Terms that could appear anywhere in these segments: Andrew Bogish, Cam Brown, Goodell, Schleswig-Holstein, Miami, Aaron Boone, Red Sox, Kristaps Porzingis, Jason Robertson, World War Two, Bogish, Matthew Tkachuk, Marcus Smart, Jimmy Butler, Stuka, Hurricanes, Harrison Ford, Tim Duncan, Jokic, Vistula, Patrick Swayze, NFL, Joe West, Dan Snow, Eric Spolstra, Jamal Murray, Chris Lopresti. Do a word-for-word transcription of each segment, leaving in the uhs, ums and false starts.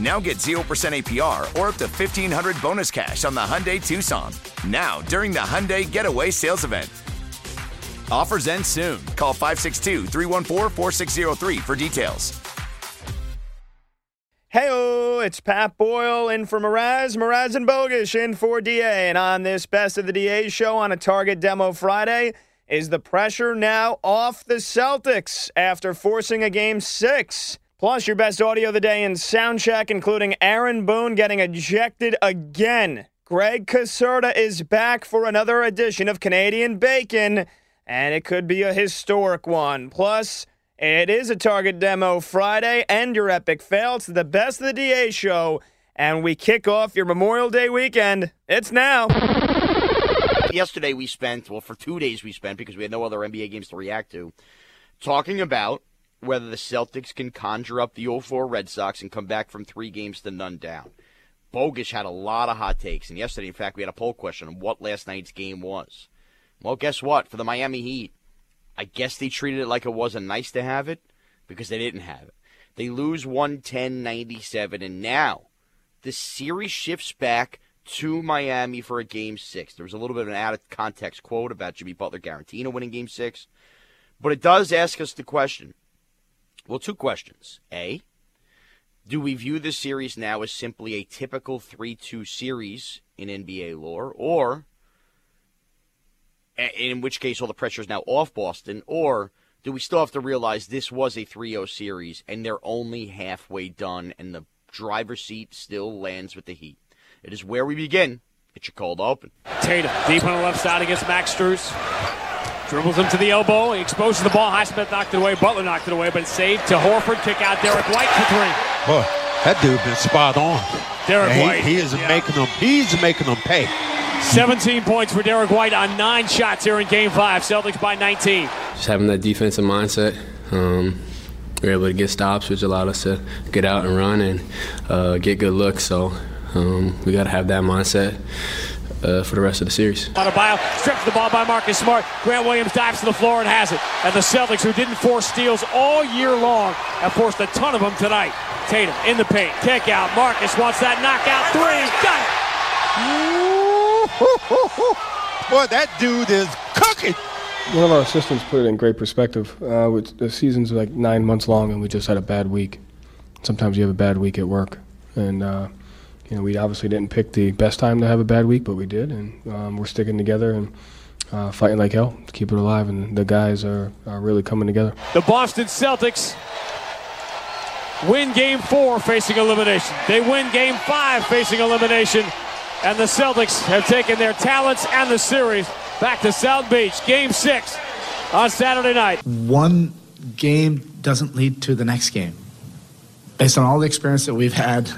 Now get zero percent A P R or up to fifteen hundred dollars bonus cash on the Hyundai Tucson. Now, during the Hyundai Getaway Sales Event. Offers end soon. Call five six two, three one four, four six zero three for details. Heyo, it's Pat Boyle in for Mraz, Mraz and Bogish in for D A. And on this Best of the D A show on a Target Demo Friday, is the pressure now off the Celtics after forcing a game six? Plus, your best audio of the day in soundcheck, including Aaron Boone getting ejected again. Gregg Caserta is back for another edition of Canadian Bacon, and it could be a historic one. Plus, it is a Target Demo Friday and your epic fail. It's the Best of the D A show, and we kick off your Memorial Day weekend. It's now. Yesterday we spent, well, for two days we spent, because we had no other N B A games to react to, talking about whether the Celtics can conjure up the oh four Red Sox and come back from three games to none down. Bogish had a lot of hot takes, and yesterday, in fact, we had a poll question on what last night's game was. Well, guess what? For the Miami Heat, I guess they treated it like it wasn't nice to have it, because they didn't have it. They lose one ten ninety-seven, and now the series shifts back to Miami for a game six. There was a little bit of an out-of-context quote about Jimmy Butler guaranteeing a winning game six, but it does ask us the question. Well, two questions. A, do we view this series now as simply a typical three two series in N B A lore, or, in which case all the pressure is now off Boston, or do we still have to realize this was a three oh series and they're only halfway done and the driver's seat still lands with the Heat? It is where we begin. It's your cold open. Tatum, deep on the left side against Max Strus. Dribbles him to the elbow. He exposes the ball. Highsmith knocked it away. Butler knocked it away, but it's saved to Horford. Kick out Derek White for three. Boy, that dude been spot on. Derek yeah, White. He, he is yeah. making them. He's making them pay. seventeen points for Derek White on nine shots here in Game Five. Celtics by nineteen. Just having that defensive mindset. Um, we were able to get stops, which allowed us to get out and run and uh, get good looks. So um, we got to have that mindset. Uh, for the rest of the series. Adebayo strips the ball by Marcus Smart. Grant Williams dives to the floor and has it. And the Celtics, who didn't force steals all year long, have forced a ton of them tonight. Tatum in the paint. Kick out. Marcus wants that knockout three. Got it. Boy, that dude is cooking. One of our assistants put it in great perspective. Uh, with the season's like nine months long, and we just had a bad week. Sometimes you have a bad week at work. And, uh, You know, we obviously didn't pick the best time to have a bad week, but we did, and um, we're sticking together and uh, fighting like hell to keep it alive, and the guys are, are really coming together. The Boston Celtics win Game four facing elimination. They win Game five facing elimination, and the Celtics have taken their talents and the series back to South Beach. Game six on Saturday night. One game doesn't lead to the next game. Based on all the experience that we've had,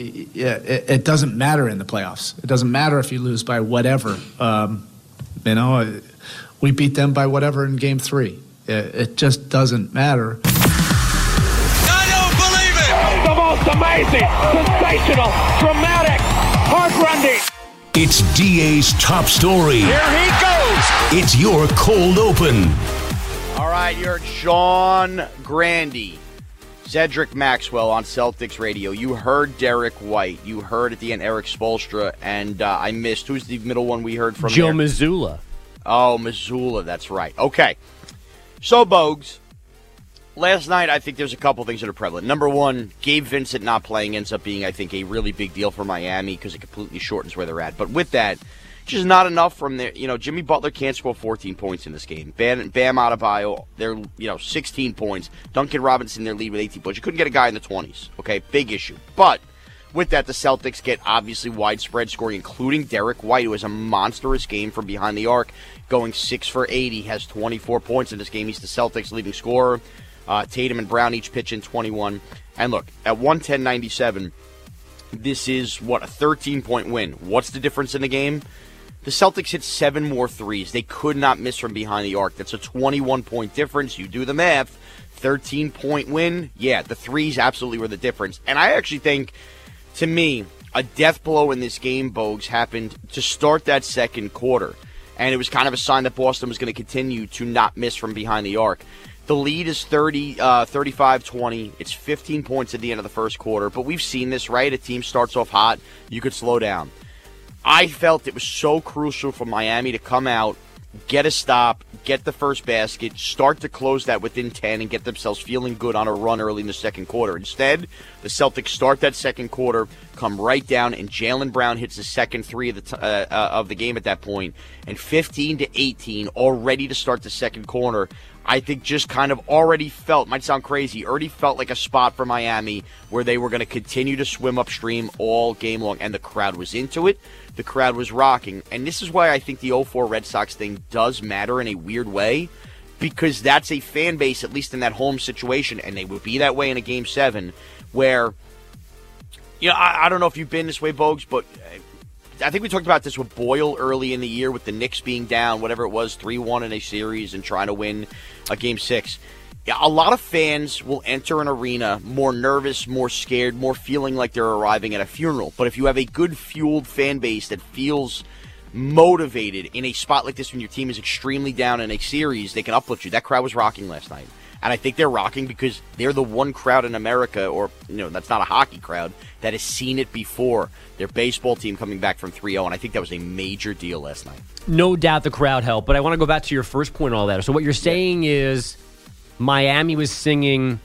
Yeah, it, it doesn't matter in the playoffs. It doesn't matter if you lose by whatever. Um, you know, we beat them by whatever in Game Three. It, it just doesn't matter. I don't believe it! The most amazing, sensational, dramatic, heart-rending. It's D A's top story. Here he goes. It's your cold open. All right, you're John Grandy. Cedric Maxwell on Celtics Radio. You heard Derek White. You heard at the end Eric Spolstra. And uh, I missed. Who's the middle one we heard from? Joe there? Mazzulla. Oh, Mazzulla. That's right. Okay. So, Bogues, last night I think there's a couple things that are prevalent. Number one, Gabe Vincent not playing ends up being, I think, a really big deal for Miami because it completely shortens where they're at. But with that, just not enough from there. You know, Jimmy Butler can't score fourteen points in this game. Bam, Bam Adebayo, they're, you know, sixteen points. Duncan Robinson, their lead with eighteen points. You couldn't get a guy in the twenties. Okay, big issue. But with that, the Celtics get obviously widespread scoring, including Derek White, who has a monstrous game from behind the arc, going six for eight. He has twenty-four points in this game. He's the Celtics' leading scorer. Uh, Tatum and Brown each pitch in twenty-one. And look, at one ten ninety-seven, this is, what, a thirteen-point win. What's the difference in the game? The Celtics hit seven more threes. They could not miss from behind the arc. That's a twenty-one-point difference. You do the math. thirteen-point win. Yeah, the threes absolutely were the difference. And I actually think, to me, a death blow in this game, Bogues, happened to start that second quarter. And it was kind of a sign that Boston was going to continue to not miss from behind the arc. The lead is thirty, uh, thirty-five twenty. It's fifteen points at the end of the first quarter. But we've seen this, right? A team starts off hot. You could slow down. I felt it was so crucial for Miami to come out, get a stop, get the first basket, start to close that within ten, and get themselves feeling good on a run early in the second quarter. Instead, the Celtics start that second quarter, come right down, and Jaylen Brown hits the second three of the, t uh, uh, of the game at that point, and fifteen to eighteen, already to start the second quarter. I think just kind of already felt, might sound crazy, already felt like a spot for Miami where they were going to continue to swim upstream all game long, and the crowd was into it. The crowd was rocking, and this is why I think the oh four Red Sox thing does matter in a weird way, because that's a fan base, at least in that home situation, and they would be that way in a Game seven, where, you know, I, I don't know if you've been this way, Bogues, but I think we talked about this with Boyle early in the year with the Knicks being down, whatever it was, three one in a series and trying to win a Game six. A lot of fans will enter an arena more nervous, more scared, more feeling like they're arriving at a funeral. But if you have a good, fueled fan base that feels motivated in a spot like this when your team is extremely down in a series, they can uplift you. That crowd was rocking last night. And I think they're rocking because they're the one crowd in America, or, you know, that's not a hockey crowd, that has seen it before. Their baseball team coming back from three oh, and I think that was a major deal last night. No doubt the crowd helped, but I want to go back to your first point on all that. So what you're saying is Miami was singing,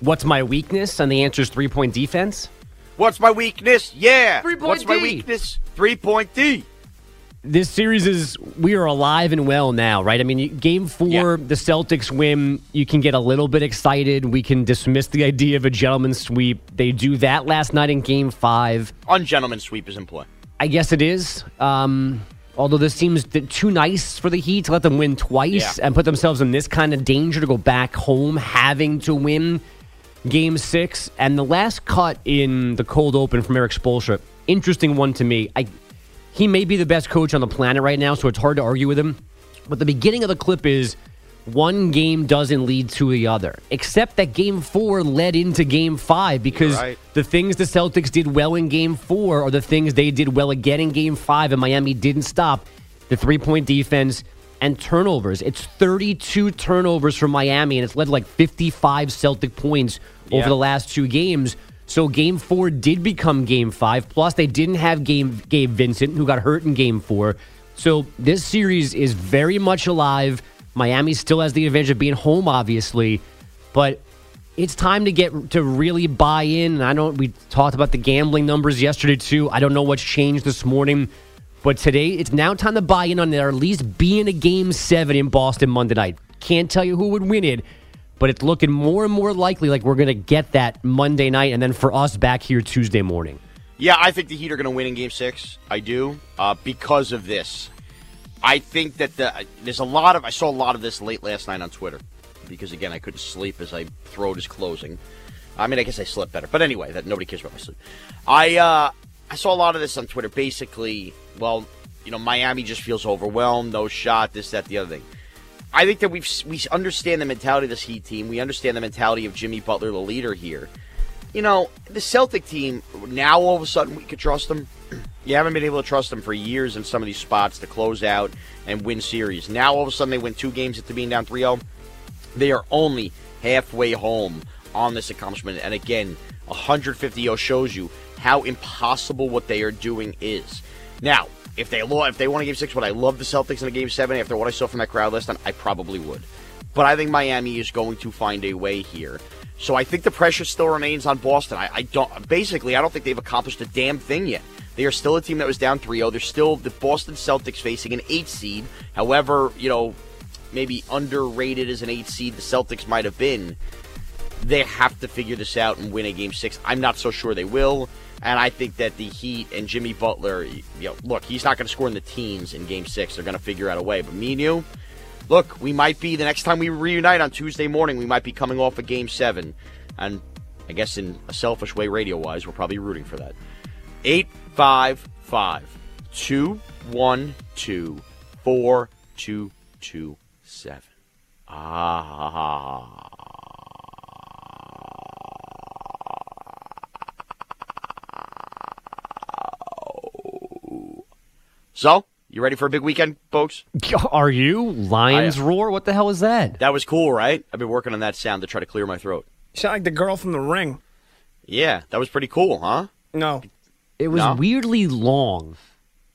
"What's my weakness?" and the answer is three-point defense? What's my weakness? Yeah. Three-point What's D. my weakness? Three-point D. This series is, we are alive and well now, right? I mean, game four, yeah. The Celtics win. You can get a little bit excited. We can dismiss the idea of a gentleman's sweep. They do that last night in game five. Ungentleman's sweep is in play. I guess it is. Um, although this seems too nice for the Heat to let them win twice yeah. and put themselves in this kind of danger to go back home having to win game six. And the last cut in the cold open from Eric Spolstra, interesting one to me. I... He may be the best coach on the planet right now, so it's hard to argue with him. But the beginning of the clip is one game doesn't lead to the other, except that game four led into game five because right. the things the Celtics did well in game four are the things they did well again in game five, and Miami didn't stop the three-point defense and turnovers. It's thirty-two turnovers from Miami, and it's led to like fifty-five Celtic points over yeah. the last two games. So game four did become game five, plus they didn't have game, Gabe Vincent, who got hurt in game four. So this series is very much alive. Miami still has the advantage of being home, obviously, but it's time to get to really buy in. And I know we talked about the gambling numbers yesterday, too. I don't know what's changed this morning, but today it's now time to buy in on there, at least being a game seven in Boston Monday night. Can't tell you who would win it, but it's looking more and more likely like we're going to get that Monday night and then for us back here Tuesday morning. Yeah, I think the Heat are going to win in Game six. I do, uh, because of this. I think that the there's a lot of... I saw a lot of this late last night on Twitter because, again, I couldn't sleep as my throat is closing. I mean, I guess I slept better. But anyway, that nobody cares about my sleep. I, uh, I saw a lot of this on Twitter. Basically, well, you know, Miami just feels overwhelmed, no shot, this, that, the other thing. I think that we've, we understand the mentality of this Heat team. We understand the mentality of Jimmy Butler, the leader here. You know, the Celtic team, now all of a sudden we could trust them. You haven't been able to trust them for years in some of these spots to close out and win series. Now all of a sudden they win two games after being down three oh. They are only halfway home on this accomplishment. And again, one hundred fifty oh shows you how impossible what they are doing is. Now, if they if they won a game six, would I love the Celtics in a game seven after what I saw from that crowd last time? I probably would. But I think Miami is going to find a way here. So I think the pressure still remains on Boston. I, I don't basically I don't think they've accomplished a damn thing yet. They are still a team that was down three oh. They're still the Boston Celtics facing an eight seed. However, you know, maybe underrated as an eight seed the Celtics might have been. They have to figure this out and win a game six. I'm not so sure they will. And I think that the Heat and Jimmy Butler, you know, look, he's not going to score in the teens in game six. They're going to figure out a way. But me and you, look, we might be, the next time we reunite on Tuesday morning, we might be coming off a game seven. And I guess in a selfish way, radio-wise, we're probably rooting for that. eight five five, two one two, four two two seven. Ah. So, you ready for a big weekend, folks? Are you? Lions I, uh, roar? What the hell is that? That was cool, right? I've been working on that sound to try to clear my throat. You sound like the girl from The Ring. Yeah, that was pretty cool, huh? No. It was no. weirdly long.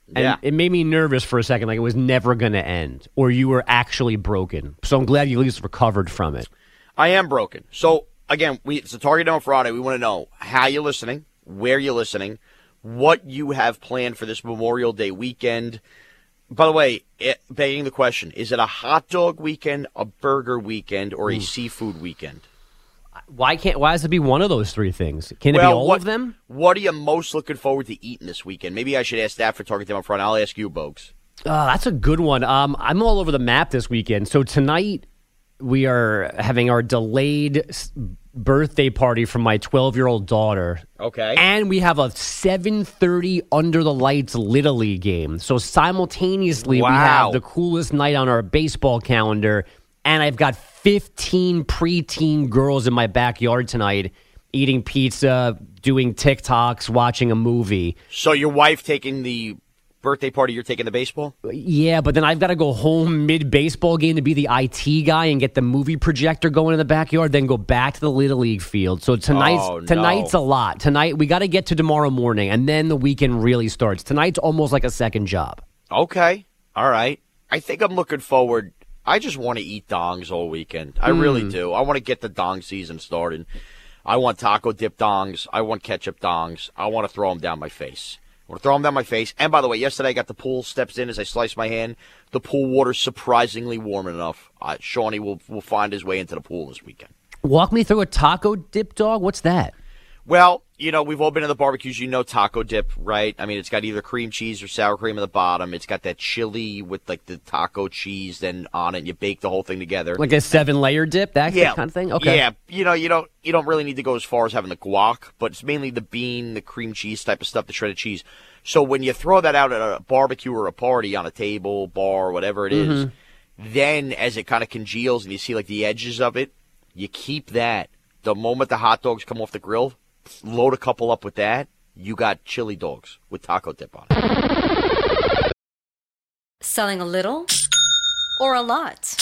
And yeah. It made me nervous for a second, like it was never going to end. Or you were actually broken. So I'm glad you at least recovered from it. I am broken. So, again, we it's a Target on Friday. We want to know how you're listening, where you're listening, what you have planned for this Memorial Day weekend. By the way, it, begging the question, is it a hot dog weekend, a burger weekend, or a mm. seafood weekend? Why can't? Why has it be one of those three things? Can well, it be all what, of them? What are you most looking forward to eating this weekend? Maybe I should ask that for Target Down Front. I'll ask you, Bogues. Uh, that's a good one. Um, I'm all over the map this weekend. So tonight we are having our delayed birthday party from my twelve-year-old daughter. Okay. And we have a seven thirty Under the Lights Little League game. So simultaneously, wow. we have the coolest night on our baseball calendar, and I've got fifteen preteen girls in my backyard tonight eating pizza, doing TikToks, watching a movie. So your wife taking the birthday party, you're taking the baseball? Yeah, but then I've got to go home mid-baseball game to be the I T guy and get the movie projector going in the backyard, then go back to the Little League field. So tonight's, oh, no. tonight's a lot. Tonight, we got to get to tomorrow morning, and then the weekend really starts. Tonight's almost like a second job. Okay. All right. I think I'm looking forward. I just want to eat dongs all weekend. I mm. really do. I want to get the dong season started. I want taco dip dongs. I want ketchup dongs. I want to throw them down my face. I'm going to throw them down my face. And by the way, yesterday I got the pool steps in as I sliced my hand. The pool water's surprisingly warm enough. Uh, Shawnee will will find his way into the pool this weekend. Walk me through a taco dip dog? What's that? Well, you know, we've all been to the barbecues. You know taco dip, right? I mean, it's got either cream cheese or sour cream at the bottom. It's got that chili with, like, the taco cheese then on it. You bake the whole thing together. Like a seven-layer dip, that yeah. kind of thing? Okay. Yeah, you know, you don't you don't really need to go as far as having the guac, but it's mainly the bean, the cream cheese type of stuff, the shredded cheese. So when you throw that out at a barbecue or a party on a table, bar, whatever it is, mm-hmm. then as it kind of congeals and you see, like, the edges of it, you keep that. The moment the hot dogs come off the grill, load a couple up with that. You got chili dogs with taco dip on it. Selling a little or a lot?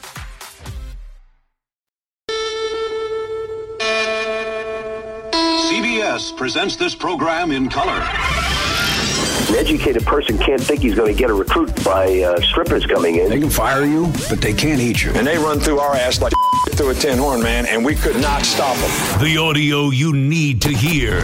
C B S presents this program in color. An educated person can't think he's going to get a recruit by uh, strippers coming in. They can fire you, but they can't eat you. And they run through our ass like through a tin horn, man, and we could not stop them. The audio you need to hear.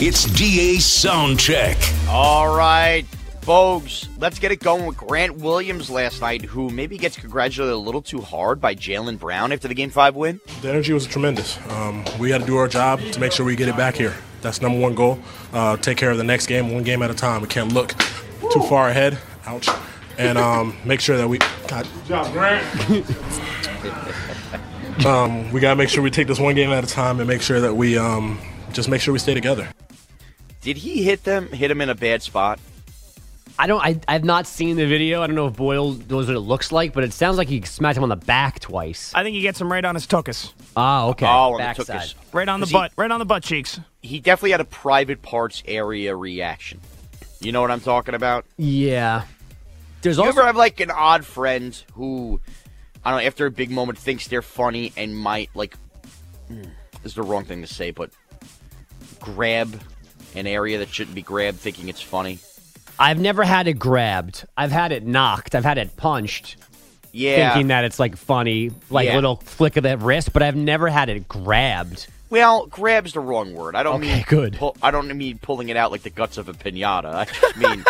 It's D A Soundcheck. All right, folks, let's get it going with Grant Williams last night, who maybe gets congratulated a little too hard by Jaylen Brown after the Game five win. The energy was tremendous. Um, we had to do our job to make sure we get it back here. That's number one goal. Uh, take care of the next game, one game at a time. We can't look Woo. too far ahead. Ouch. And um, make sure that we got Good job, Grant. um, we got to make sure we take this one game at a time and make sure that we um, just make sure we stay together. Did he hit them? Hit him in a bad spot? I don't. I, I've not seen the video. I don't know if Boyle knows what it looks like, but it sounds like he smacked him on the back twice. I think he gets him right on his tuchus. Oh, okay. Oh, backside. Right on the butt. He, right on the butt cheeks. He definitely had a private parts area reaction. You know what I'm talking about? Yeah. There's you also- ever have like an odd friend who, I don't know, after a big moment thinks they're funny and might like, this is the wrong thing to say, but grab an area that shouldn't be grabbed thinking it's funny? I've never had it grabbed. I've had it knocked. I've had it punched. Yeah. Thinking that it's like funny, like a yeah. little flick of that wrist, but I've never had it grabbed. Well, grab's the wrong word. I don't okay, mean good. Pull, I don't mean pulling it out like the guts of a pinata. I just mean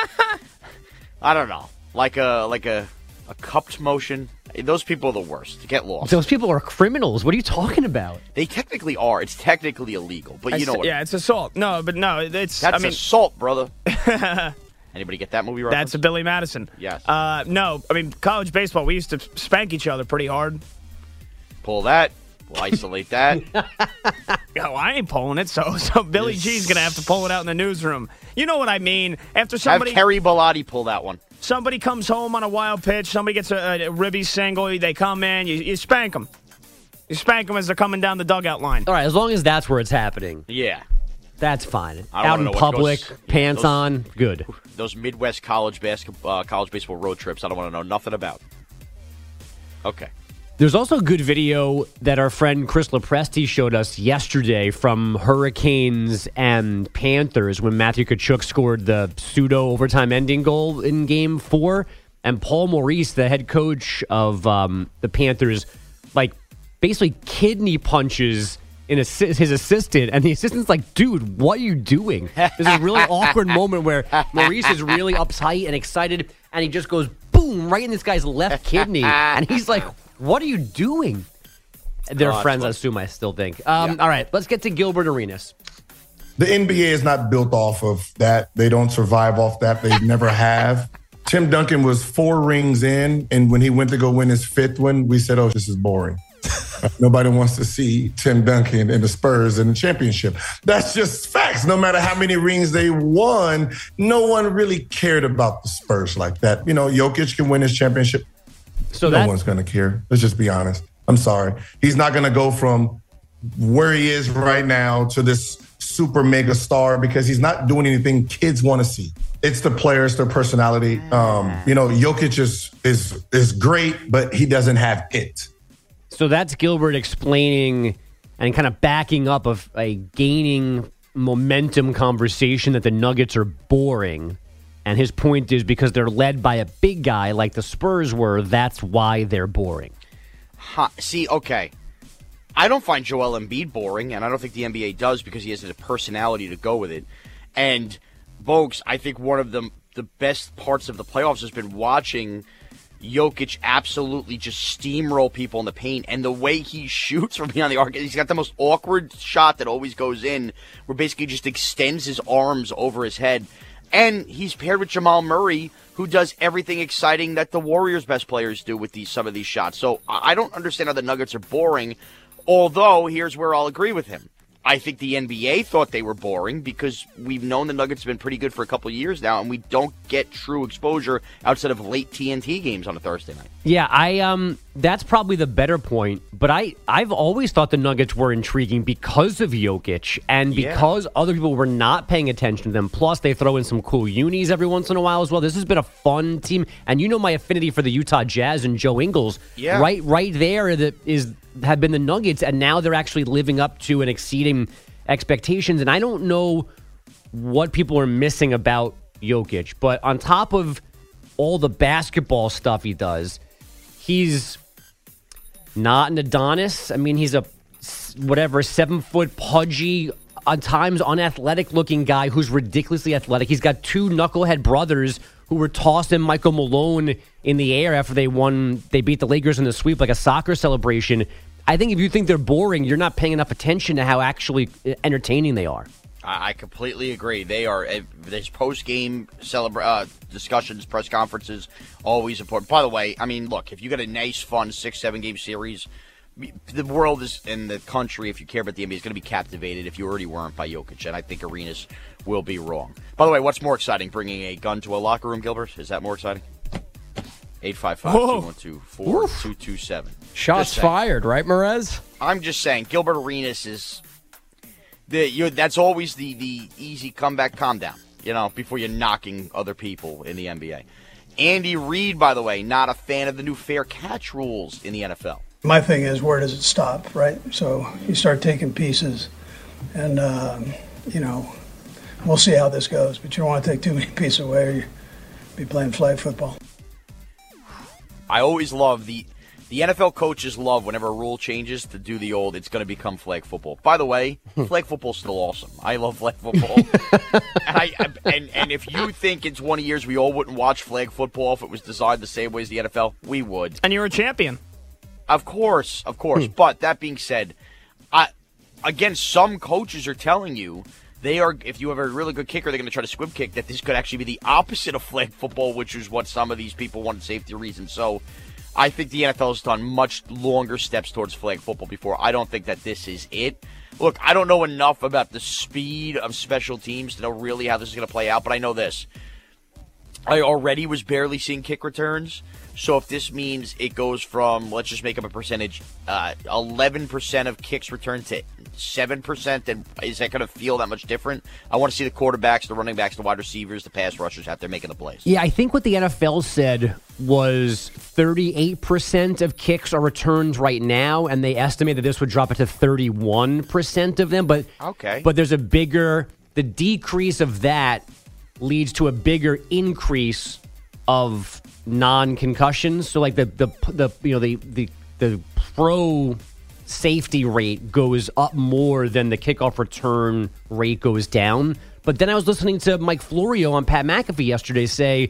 I don't know. Like a like a, a cupped motion. Those people are the worst. Get lost. Those people are criminals. What are you talking about? They technically are. It's technically illegal, but you I know s- what? Yeah, it's assault. No, but no, it's That's I mean, assault, brother. Anybody get that movie right? That's a Billy Madison. Yes. Uh, no, I mean, college baseball, we used to spank each other pretty hard. Pull that. We'll isolate that. Yo, I ain't pulling it, so so Billy G's going to have to pull it out in the newsroom. You know what I mean. After somebody, have Kerry Bellotti pull that one. Somebody comes home on a wild pitch. Somebody gets a, a ribby single. They come in. You, you spank them. You spank them as they're coming down the dugout line. All right, as long as that's where it's happening. Yeah. That's fine. Out in public, goes, pants those, on, good. Those Midwest college basketball, uh, college baseball road trips, I don't want to know nothing about. Okay. There's also a good video that our friend Chris Lopresti showed us yesterday from Hurricanes and Panthers when Matthew Tkachuk scored the pseudo-overtime ending goal in Game four. And Paul Maurice, the head coach of um, the Panthers, like basically kidney punches in assist, his assistant, and the assistant's like, dude, what are you doing? This is a really awkward moment where Maurice is really uptight and excited, and he just goes, boom, right in this guy's left kidney. And he's like, what are you doing? They're oh, friends, I assume, I still think. Um, yeah. All right, let's get to Gilbert Arenas. The N B A is not built off of that. They don't survive off that. They never have. Tim Duncan was four rings in, and when he went to go win his fifth one, we said, oh, this is boring. Nobody wants to see Tim Duncan and the Spurs in the championship. That's just facts. No matter how many rings they won, no one really cared about the Spurs like that. You know, Jokic can win his championship. So no one's going to care. Let's just be honest. I'm sorry. He's not going to go from where he is right now to this super mega star because he's not doing anything kids want to see. It's the players, their personality. Um, you know, Jokic is, is, is great, but he doesn't have it. So that's Gilbert explaining and kind of backing up of a gaining momentum conversation that the Nuggets are boring. And his point is because they're led by a big guy like the Spurs were, that's why they're boring. Huh, see, okay. I don't find Joel Embiid boring, and I don't think the N B A does because he has a personality to go with it. And, folks, I think one of the, the best parts of the playoffs has been watching Jokic absolutely just steamroll people in the paint, and the way he shoots from beyond the arc, he's got the most awkward shot that always goes in, where basically just extends his arms over his head. And he's paired with Jamal Murray, who does everything exciting that the Warriors' best players do with these some of these shots. So I don't understand how the Nuggets are boring, although here's where I'll agree with him. I think the N B A thought they were boring because we've known the Nuggets have been pretty good for a couple of years now, and we don't get true exposure outside of late T N T games on a Thursday night. Yeah, I um, that's probably the better point, but I, I've always thought the Nuggets were intriguing because of Jokic and because yeah. other people were not paying attention to them. Plus, they throw in some cool unis every once in a while as well. This has been a fun team, and you know my affinity for the Utah Jazz and Joe Ingles. Yeah. Right, right there that is... have been the Nuggets, and now they're actually living up to and exceeding expectations. And I don't know what people are missing about Jokic, but on top of all the basketball stuff he does, he's not an Adonis. I mean, he's a whatever, seven-foot, pudgy, at times unathletic-looking guy who's ridiculously athletic. He's got two knucklehead brothers who were tossing Michael Malone in the air after they won, they beat the Lakers in the sweep like a soccer celebration. I think if you think they're boring, you're not paying enough attention to how actually entertaining they are. I completely agree. They are, there's post-game celebra- uh, discussions, press conferences, always important. By the way, I mean, look, if you got a nice, fun six, seven-game series, the world is in the country, if you care about the N B A, is going to be captivated if you already weren't by Jokic, and I think Arenas will be wrong. By the way, what's more exciting, bringing a gun to a locker room, Gilbert? Is that more exciting? eight five five, two one two, four two two seven. Shots fired, right, Mraz? I'm just saying, Gilbert Arenas is... the you're, that's always the, the easy comeback, calm down, you know, before you're knocking other people in the N B A. Andy Reid, by the way, not a fan of the new fair catch rules in the N F L. My thing is, where does it stop, right? So you start taking pieces, and, um, you know, we'll see how this goes. But you don't want to take too many pieces away or you'll be playing flag football. I always love the the N F L coaches love whenever a rule changes to do the old, it's going to become flag football. By the way, flag football's still awesome. I love flag football. and, I, and, and if you think in twenty years we all wouldn't watch flag football if it was designed the same way as the N F L, we would. And you're a champion. Of course, of course. Hmm. But that being said, I, again, some coaches are telling you they are. If you have a really good kicker, they're going to try to squib kick. That this could actually be the opposite of flag football, which is what some of these people want for safety reasons. So, I think the N F L has done much longer steps towards flag football before. I don't think that this is it. Look, I don't know enough about the speed of special teams to know really how this is going to play out. But I know this: I already was barely seeing kick returns. So if this means it goes from, let's just make up a percentage, uh, eleven percent of kicks returned to seven percent, then is that going to feel that much different? I want to see the quarterbacks, the running backs, the wide receivers, the pass rushers out there making the plays. Yeah, I think what the N F L said was thirty-eight percent of kicks are returned right now, and they estimate that this would drop it to thirty-one percent of them. But okay. But there's a bigger, the decrease of that leads to a bigger increase of non-concussions, so like the the the you know the the the pro safety rate goes up more than the kickoff return rate goes down. But then I was listening to Mike Florio on Pat McAfee yesterday say,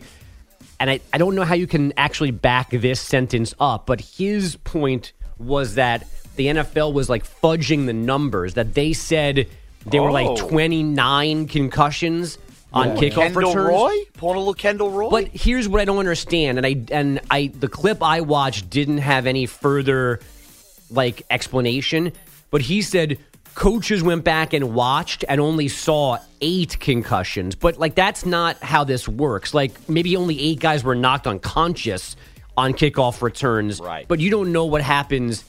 and I, I don't know how you can actually back this sentence up, but his point was that the N F L was like fudging the numbers, that they said They oh. were like twenty-nine concussions on yeah. kickoff Kendall returns. Roy? Pulling a little Kendall Roy? But here's what I don't understand, and I and I the clip I watched didn't have any further like explanation, but he said coaches went back and watched and only saw eight concussions. But like that's not how this works. Like maybe only eight guys were knocked unconscious on kickoff returns. Right. But you don't know what happens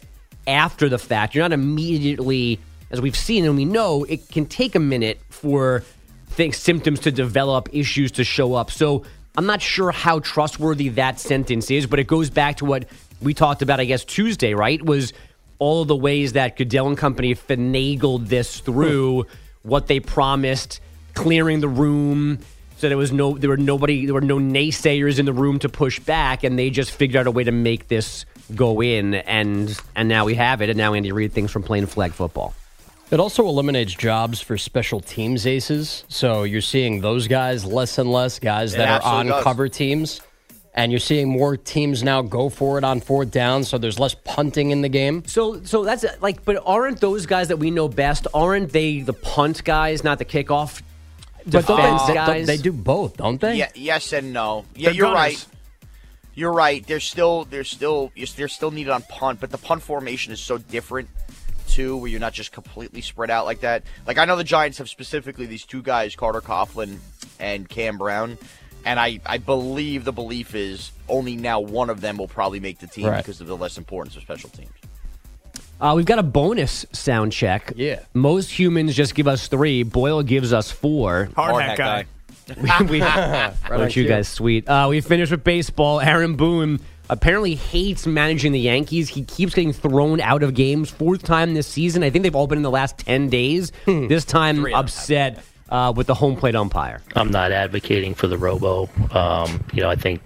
after the fact. You're not immediately, as we've seen and we know, it can take a minute for things, symptoms to develop, issues to show up. So I'm not sure how trustworthy that sentence is, but it goes back to what we talked about, I guess, Tuesday, right? Was all of the ways that Goodell and company finagled this through what they promised, clearing the room so there was no there were nobody there were no naysayers in the room to push back, and they just figured out a way to make this go in, and and now we have it, and now Andy Reid thinks from playing flag football. It also eliminates jobs for special teams aces, so you're seeing those guys less and less, guys that are on does. cover teams, and you're seeing more teams now go for it on fourth down, so there's less punting in the game. So so that's like, but aren't those guys that we know best, aren't they the punt guys, not the kickoff defense but they, guys? They, they do both, don't they? Yeah, yes and no. Yeah, They're you're gunners. right. You're right. They're still they're still they're still needed on punt, but the punt formation is so different too, where you're not just completely spread out like that. Like I know the Giants have specifically these two guys, Carter Coughlin and Cam Brown, and I, I believe the belief is only now one of them will probably make the team right. because of the less importance of special teams. Uh, we've got a bonus sound check. Yeah, most humans just give us three. Boyle gives us four. Hard hat guy. guy. we, right aren't you here. guys sweet? Uh, we finished with baseball. Aaron Boone apparently hates managing the Yankees. He keeps getting thrown out of games. Fourth time this season. I think they've all been in the last ten days. This time Three upset uh, with the home plate umpire. I'm not advocating for the robo. Um, you know, I think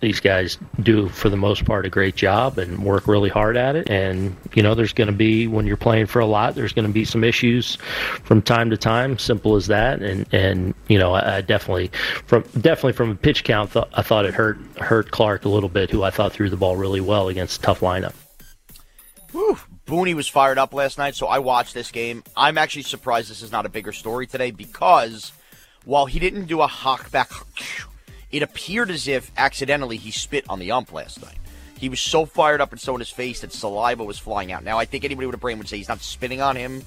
these guys do, for the most part, a great job and work really hard at it. And, you know, there's going to be, when you're playing for a lot, there's going to be some issues from time to time, simple as that. And, and you know, I, I definitely, from definitely from a pitch count, th- I thought it hurt hurt Clark a little bit, who I thought threw the ball really well against a tough lineup. Whew. Booney was fired up last night, so I watched this game. I'm actually surprised this is not a bigger story today because while he didn't do a hockback, it appeared as if, accidentally, he spit on the ump last night. He was so fired up and so in his face that saliva was flying out. Now, I think anybody with a brain would say he's not spitting on him,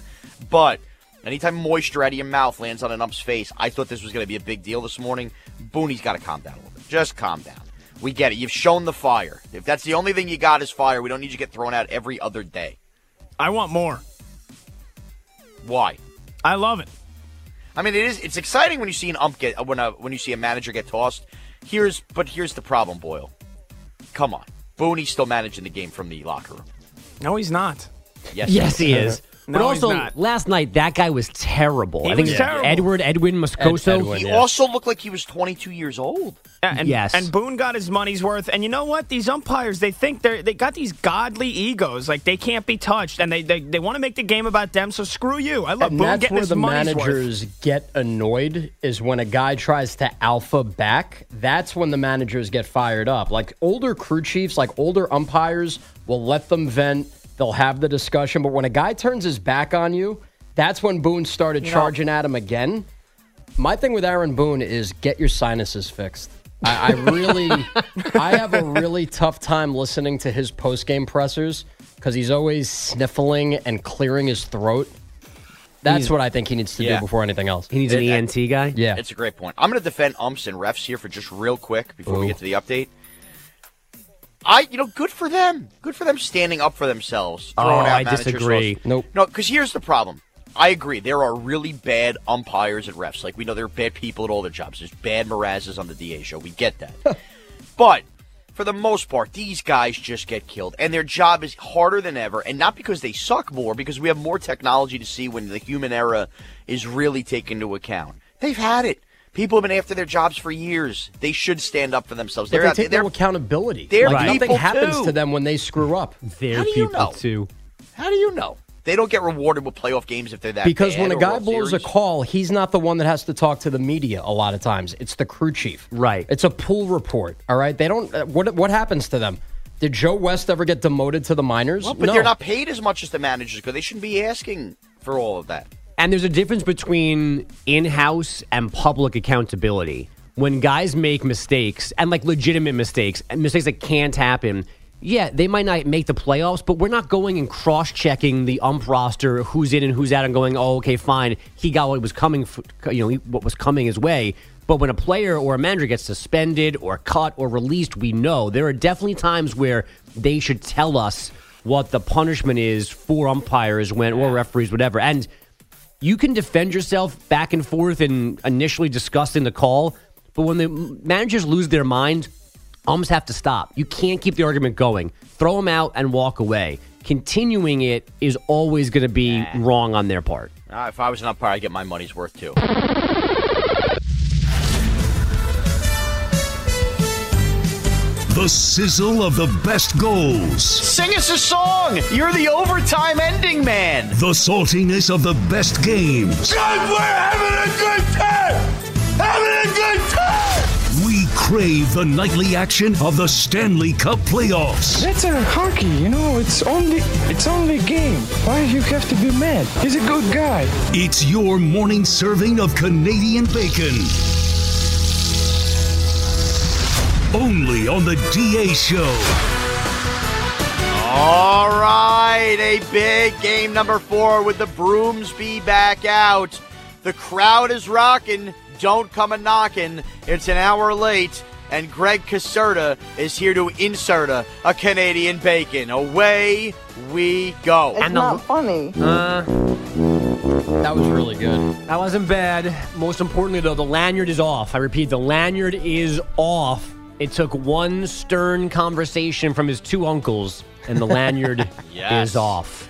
but anytime moisture out of your mouth lands on an ump's face, I thought this was going to be a big deal this morning. Booney's got to calm down a little bit. Just calm down. We get it. You've shown the fire. If that's the only thing you got is fire, we don't need you to get thrown out every other day. I want more. Why? I love it. I mean, it is. It's exciting when you see an ump get when a when you see a manager get tossed. Here's but here's the problem, Boyle. Come on, Booney's still managing the game from the locker room. No, he's not. Yes, yes, he is. No, but also, he's not. Last night that guy was terrible. He I think was terrible. Edward Edwin Moscoso. Ed, Edwin, he yeah. also looked like he was twenty-two years old. Yeah, and, yes, and Boone got his money's worth. And you know what? These umpires, they think they they got these godly egos, like they can't be touched, and they they, they want to make the game about them. So screw you. I love and Boone that's getting where his the money's managers worth. Get annoyed is when a guy tries to alpha back. That's when the managers get fired up. Like older crew chiefs, like older umpires, will let them vent. They'll have the discussion, but when a guy turns his back on you, that's when Boone started you charging know. at him again. My thing with Aaron Boone is get your sinuses fixed. I, I really, I have a really tough time listening to his post-game pressers because he's always sniffling and clearing his throat. That's what I think he needs to yeah. do before anything else. He needs an it, E N T guy? Yeah. It's a great point. I'm going to defend umps and refs here for just real quick before Ooh. we get to the update. I, you know, good for them. Good for them standing up for themselves. Oh, out I disagree. Laws. Nope. No, because here's the problem. I agree. There are really bad umpires and refs. Like, we know there are bad people at all their jobs. There's bad Mrazes on the D A show. We get that. But for the most part, these guys just get killed. And their job is harder than ever. And not because they suck more, because we have more technology to see when the human error is really taken into account. They've had it. People have been after their jobs for years. They should stand up for themselves. They're, they take they're, no accountability. They're like, people nothing happens too. to them when they screw up. They're How do you people know? too. How do you know? They don't get rewarded with playoff games if they're that because bad. Because when a guy blows series. a call, he's not the one that has to talk to the media a lot of times. It's the crew chief. Right. It's a pool report. All right. They don't. What What happens to them? Did Joe West ever get demoted to the minors? Well, but no. they're not paid as much as the managers because they shouldn't be asking for all of that. And there's a difference between in-house and public accountability. When guys make mistakes, and like legitimate mistakes, and mistakes that can't happen, yeah, they might not make the playoffs, but we're not going and cross-checking the ump roster, who's in and who's out, and going, oh, okay, fine, he got what was coming, for, you know, what was coming his way. But when a player or a manager gets suspended or cut or released, we know there are definitely times where they should tell us what the punishment is for umpires when or referees, whatever. And you can defend yourself back and forth and initially discussing the call, but when the managers lose their mind, umps have to stop. You can't keep the argument going. Throw them out and walk away. Continuing it is always going to be yeah. wrong on their part. Uh, if I was an umpire, I'd get my money's worth, too. The sizzle of the best goals. Sing us a song. You're the overtime ending man. The saltiness of the best games. God, we're having a good time. Having a good time. We crave the nightly action of the Stanley Cup playoffs. That's a hockey, you know. It's only it's only a game. Why do you have to be mad? He's a good guy. It's your morning serving of Canadian bacon. Only on the D A Show. All right, a big game number four with the Broomsby back out. The crowd is rocking. Don't come a knocking. It's an hour late, and Gregg Caserta is here to insert a, a Canadian bacon. Away we go. It's and not the, funny. Uh, that was really good. That wasn't bad. Most importantly, though, the lanyard is off. I repeat, the lanyard is off. It took one stern conversation from his two uncles, and the lanyard yes. is off.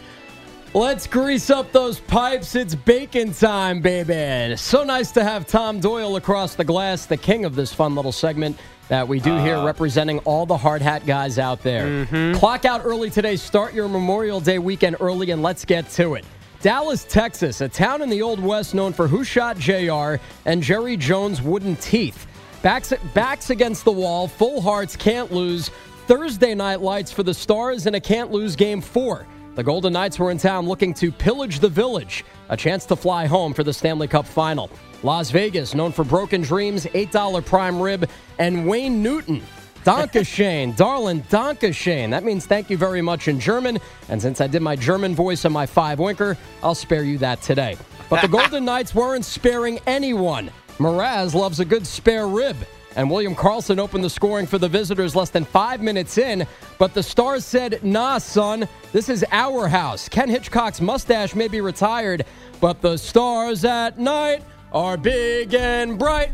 Let's grease up those pipes. It's bacon time, baby. So nice to have Tom Doyle across the glass, the king of this fun little segment that we do uh, here, representing all the hard hat guys out there. Mm-hmm. Clock out early today. Start your Memorial Day weekend early, and let's get to it. Dallas, Texas, a town in the Old West known for Who Shot J R and Jerry Jones' wooden teeth. Backs, backs against the wall, full hearts, can't lose. Thursday night lights for the Stars in a can't-lose game four. The Golden Knights were in town looking to pillage the Village, a chance to fly home for the Stanley Cup Final. Las Vegas, known for broken dreams, eight dollars prime rib, and Wayne Newton. Dankeschön, darling, Dankeschön. That means thank you very much in German, and since I did my German voice on my five-winker, I'll spare you that today. But the Golden Knights weren't sparing anyone. Mraz loves a good spare rib, and William Karlsson opened the scoring for the visitors less than five minutes in, but the Stars said, nah, son, this is our house. Ken Hitchcock's mustache may be retired, but the Stars at night are big and bright.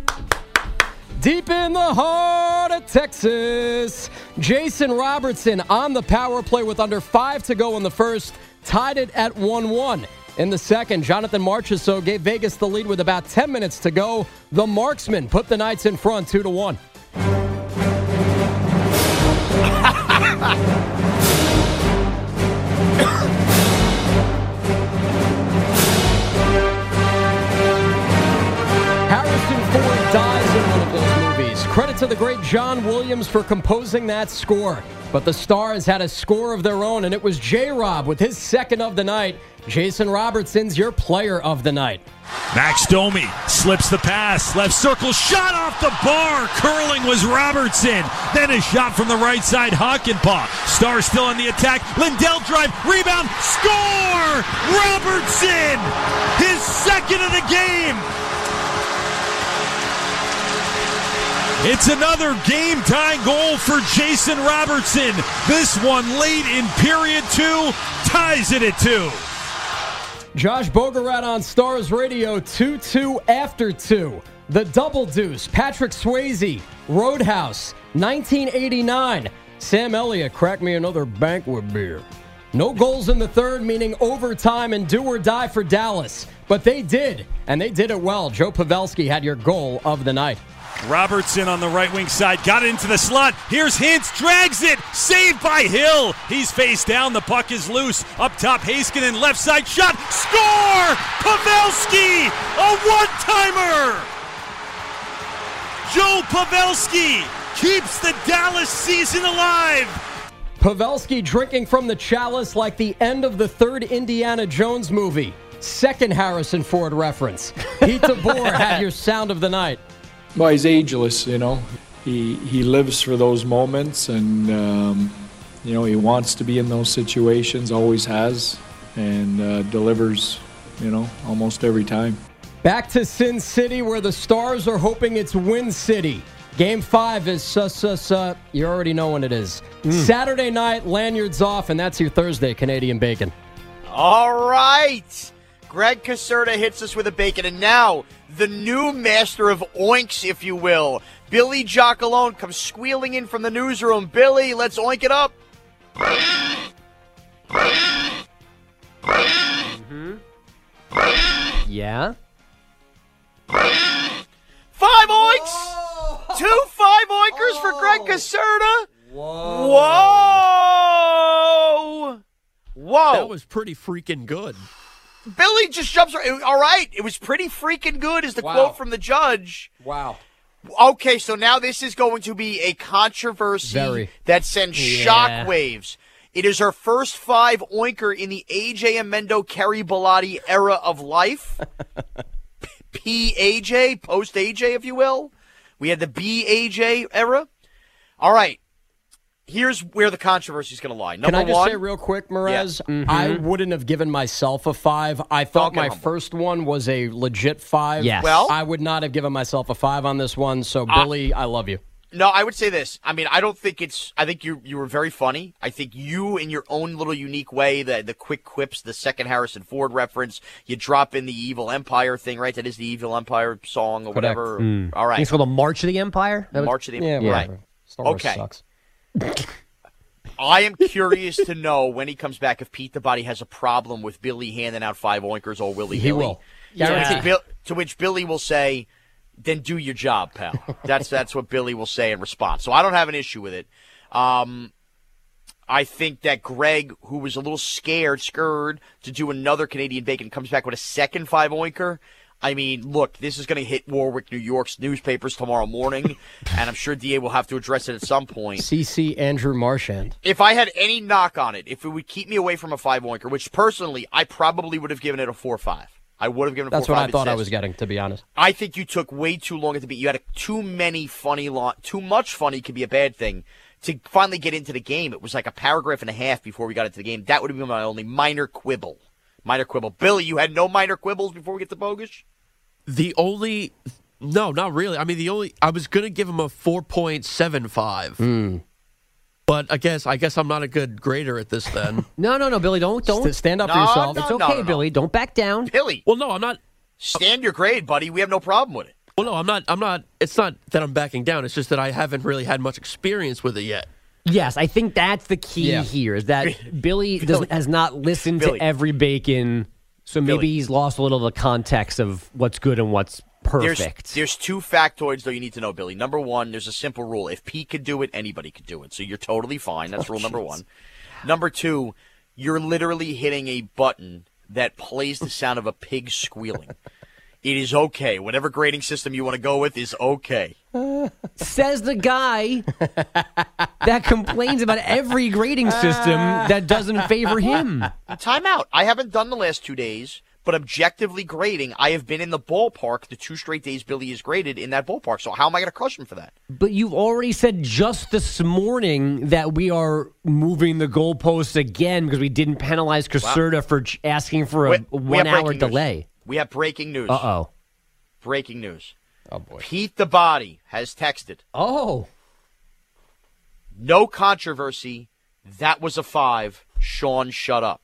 Deep in the heart of Texas, Jason Robertson on the power play with under five to go in the first, tied it at one one. In the second, Jonathan Marchessault gave Vegas the lead with about ten minutes to go. The marksman put the Knights in front two to one. Harrison Ford dies in one of those movies. Credit to the great John Williams for composing that score. But the Stars had a score of their own, and it was J-Rob with his second of the night. Jason Robertson's your player of the night. Max Domi slips the pass. Left circle shot off the bar. Curling was Robertson. Then a shot from the right side. Hockenpah. Stars still on the attack. Lindell drive. Rebound. Score! Robertson! His second of the game! It's another game-tying goal for Jason Robertson. This one late in period two, ties it at two. Josh Bogarat on Stars Radio, two two after two. The Double Deuce, Patrick Swayze, Roadhouse, nineteen eighty-nine. Sam Elliott cracked me another banquet beer. No goals in the third, meaning overtime and do or die for Dallas. But they did, and they did it well. Joe Pavelski had your goal of the night. Robertson on the right wing side, got it into the slot. Here's Hintz, drags it, saved by Hill. He's face down, the puck is loose. Up top, Heiskanen, left side shot, score! Pavelski, a one-timer! Joe Pavelski keeps the Dallas season alive. Pavelski drinking from the chalice like the end of the third Indiana Jones movie. Second Harrison Ford reference. Pete DeBoer had your sound of the night. Well, he's ageless, you know. He he lives for those moments, and um, you know, he wants to be in those situations, always has, and uh, delivers, you know, almost every time. Back to Sin City, where the Stars are hoping it's Win City. Game five is, uh, uh, uh, you already know when it is. Mm. Saturday night, lanyards off, and that's your Thursday Canadian Bacon. All right. Gregg Caserta hits us with a bacon, and now the new master of oinks, if you will, Billy Giacalone, comes squealing in from the newsroom. Billy, let's oink it up. Mm-hmm. Yeah. Five oinks! Whoa! Two five oinkers oh. for Gregg Caserta! Whoa! Whoa! Whoa! That was pretty freaking good. Billy just jumps right. All right, it was pretty freaking good is the wow. quote from the judge. Wow. Okay, so now this is going to be a controversy Very. that sends yeah. shockwaves. It is her first five oinker in the A J Amendo, Kerry Bellotti era of life. P A J, post-A J, if you will. We had the B A J era. All right. Here's where the controversy is going to lie. Number one. Can I just one, say real quick, Mraz? Yeah. Mm-hmm. I wouldn't have given myself a five. I thought Duncan my humble. first one was a legit five. Yes. Well, I would not have given myself a five on this one. So, Billy, I, I love you. No, I would say this. I mean, I don't think it's – I think you you were very funny. I think you, in your own little unique way, the, the quick quips, the second Harrison Ford reference, you drop in the Evil Empire thing, right? That is the Evil Empire song or Correct. whatever. Mm. All right. It's called the March of the Empire? That was, March of the Empire. Yeah, right. Star Wars okay. sucks. I am curious to know when he comes back if Pete the Body has a problem with Billy handing out five oinkers or Willy He Billy. will. Yeah. To, which Bill, to which Billy will say, then do your job, pal. That's that's what Billy will say in response. So I don't have an issue with it. Um, I think that Gregg, who was a little scared, scared to do another Canadian Bacon, comes back with a second five oinker. I mean, look, this is going to hit Warwick, New York's newspapers tomorrow morning, and I'm sure D A will have to address it at some point. C C Andrew Marchand. If I had any knock on it, if it would keep me away from a five-oinker, which personally, I probably would have given it a four five. I would have given it a four five. That's what I thought I was getting, to be honest. I think you took way too long at the beat. You had a, too many funny lo- – too much funny could be a bad thing. To finally get into the game, it was like a paragraph and a half before we got into the game. That would have been my only minor quibble. Minor quibble. Billy, you had no minor quibbles before we get to Bogish? The only – no, not really. I mean, the only – I was going to give him a four point seven five. Mm. But I guess I guess I'm not a good grader at this then. no, no, no, Billy. Don't don't St- stand up no, for yourself. No, it's okay, no, no, Billy. No. Don't back down. Billy. Well, no, I'm not. Stand your grade, buddy. We have no problem with it. Well, no, I'm not. I'm not. It's not that I'm backing down. It's just that I haven't really had much experience with it yet. Yes, I think that's the key yeah. here is that Billy, Billy. Does, has not listened Billy. to every bacon, so maybe Billy. he's lost a little of the context of what's good and what's perfect. There's, there's two factoids, though, you need to know, Billy. Number one, there's a simple rule. If Pete could do it, anybody could do it. So you're totally fine. That's oh, rule geez. number one. Number two, you're literally hitting a button that plays the sound of a pig squealing. It is okay. Whatever grading system you want to go with is okay. Says the guy that complains about every grading system that doesn't favor him. Time out. I haven't done the last two days. But objectively grading, I have been in the ballpark the two straight days Billy is graded in that ballpark. So how am I going to crush him for that? But you've already said just this morning that we are moving the goalposts again because we didn't penalize Caserta wow. for asking for a one-hour delay. News. We have breaking news. Uh-oh. Breaking news. Oh, boy. Pete the Body has texted. Oh. No controversy. That was a five. Sean, shut up.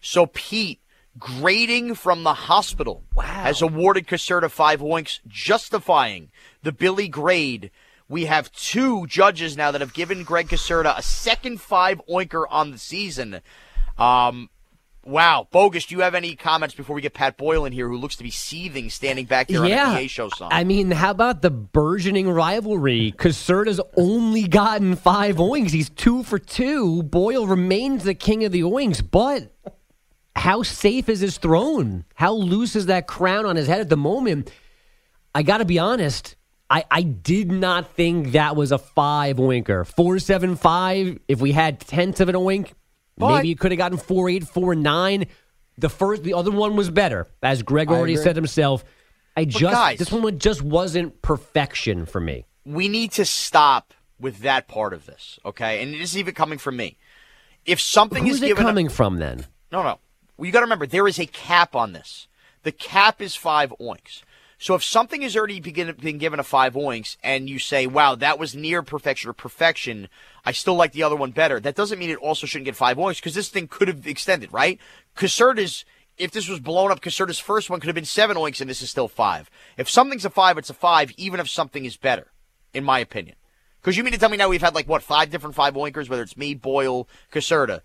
So Pete, grading from the hospital, wow. has awarded Caserta five oinks, justifying the Billy grade. We have two judges now that have given Gregg Caserta a second five oinker on the season. Um, wow. Bogish, do you have any comments before we get Pat Boyle in here, who looks to be seething standing back there yeah. on a P A show song? I mean, how about the burgeoning rivalry? Caserta's only gotten five oinks. He's two for two. Boyle remains the king of the oinks, but how safe is his throne? How loose is that crown on his head at the moment? I got to be honest. I, I did not think that was a five winker. four seven five, if we had tenths of an oink, but maybe you could have gotten four eight, four nine. The first, the other one was better, as Greg already said himself. I but just guys, this one just wasn't perfection for me. We need to stop with that part of this, okay? And it isn't even coming from me. If something Who's is given it coming up, from then? No, no. Well, you got to remember there is a cap on this. The cap is five oinks. So if something has already begin, been given a five oinks, and you say, "Wow, that was near perfection or perfection," I still like the other one better. That doesn't mean it also shouldn't get five oinks because this thing could have extended, right? Caserta's, if this was blown up, Caserta's first one could have been seven oinks, and this is still five. If something's a five, it's a five, even if something is better, in my opinion. Because you mean to tell me now we've had like what five different five oinkers, whether it's me, Boyle, Caserta.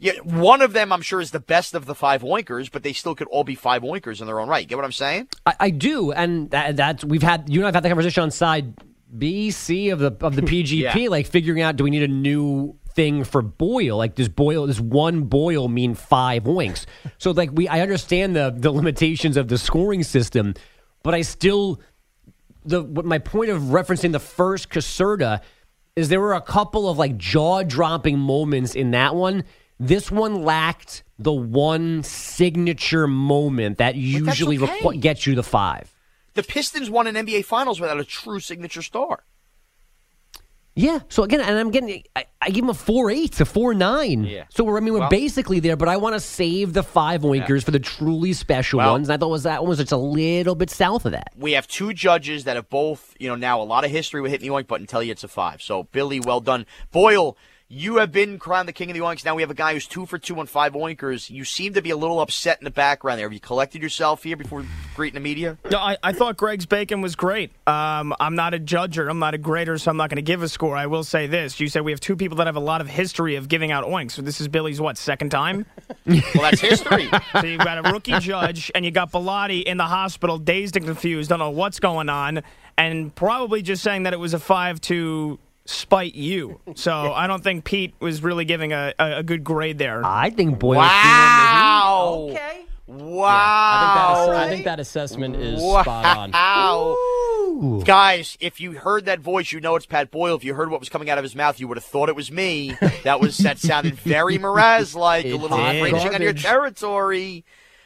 Yeah, one of them, I'm sure, is the best of the five oinkers, but they still could all be five oinkers in their own right. You get what I'm saying? I, I do, and that, that's we've had you and I've had the conversation on side B, C of the of the P G P, yeah. Like figuring out do we need a new thing for Boyle? Like does Boyle, does one Boyle mean five oinks? So like we, I understand the the limitations of the scoring system, but I still the my point of referencing the first Caserta is there were a couple of like jaw dropping moments in that one. This one lacked the one signature moment that usually okay. requ- gets you the five. The Pistons won an N B A Finals without a true signature star. Yeah, so again, and I'm getting, I, I give him a four eight, a four nine. Yeah. So, we're, I mean, we're well, basically there, but I want to save the five oinkers yeah. for the truly special well, ones. And I thought was that one was just a little bit south of that. We have two judges that have both, you know, now a lot of history with hitting the oink button tell you it's a five. So, Billy, well done. Boyle, you have been crowned the king of the oinks. Now we have a guy who's two for two on five oinkers. You seem to be a little upset in the background there. Have you collected yourself here before greeting the media? No, I, I thought Gregg's bacon was great. Um, I'm not a judger. I'm not a grader, so I'm not going to give a score. I will say this. You said we have two people that have a lot of history of giving out oinks. So this is Billy's, what, second time? Well, that's history. So you've got a rookie judge, and you got Bellotti in the hospital, dazed and confused, don't know what's going on, and probably just saying that it was a five to... spite you. So I don't think Pete was really giving a, a, a good grade there. I think Boyle's wow. doing the Heat. Okay. Wow. Yeah, I, think that, I think that assessment is wow. spot on. Ooh. Guys, if you heard that voice, you know it's Pat Boyle. If you heard what was coming out of his mouth, you would have thought it was me. That was that sounded very Mraz-like, a little raging on your territory.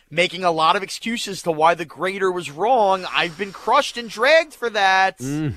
Making a lot of excuses to why the grader was wrong. I've been crushed and dragged for that. Mm.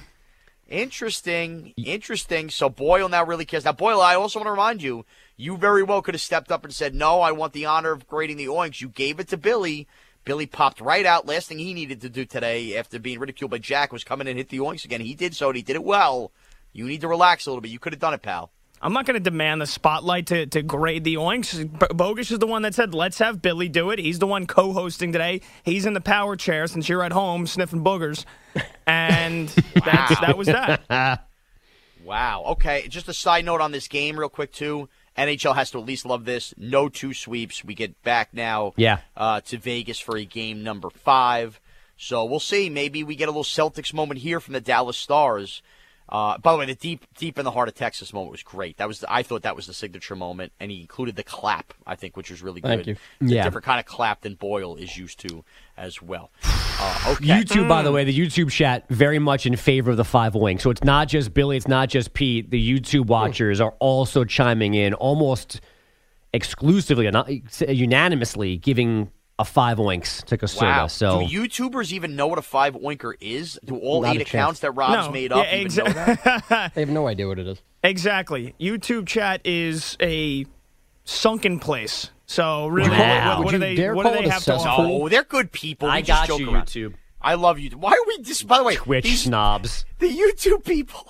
Interesting, interesting. So Boyle now really cares. Now, Boyle, I also want to remind you, you very well could have stepped up and said, no, I want the honor of grading the oinks. You gave it to Billy. Billy popped right out. Last thing he needed to do today after being ridiculed by Jack was come in and hit the oinks again. He did so, and he did it well. You need to relax a little bit. You could have done it, pal. I'm not going to demand the spotlight to, to grade the oinks. Bogish is the one that said, let's have Billy do it. He's the one co-hosting today. He's in the power chair since you're at home sniffing boogers. And wow. that's, that was that. Wow. Okay, just a side note on this game real quick, too. N H L has to at least love this. No two sweeps. We get back now yeah. uh, to Vegas for a game number five. So we'll see. Maybe we get a little Celtics moment here from the Dallas Stars. Uh, by the way, the deep deep in the heart of Texas moment was great. That was the, I thought that was the signature moment, and he included the clap, I think, which was really good. Thank you. It's yeah. a different kind of clap than Boyle is used to as well. Uh, okay. YouTube, mm. by the way, the YouTube chat very much in favor of the five wing. So it's not just Billy, it's not just Pete. The YouTube watchers mm. are also chiming in almost exclusively, not unanimously, giving a five oinks to Caserta. Wow. So do YouTubers even know what a five oinker is? Do all Not eight accounts that Rob's no. made up yeah, exa- even know that? They have no idea what it is. Exactly. YouTube chat is a sunken place. So really, wow. what, what, what do they? Dare what do they have to? No, they're good people. I we got just joke you, around. YouTube. I love YouTube. Why are we just? By the way, Twitch these, snobs. The YouTube people.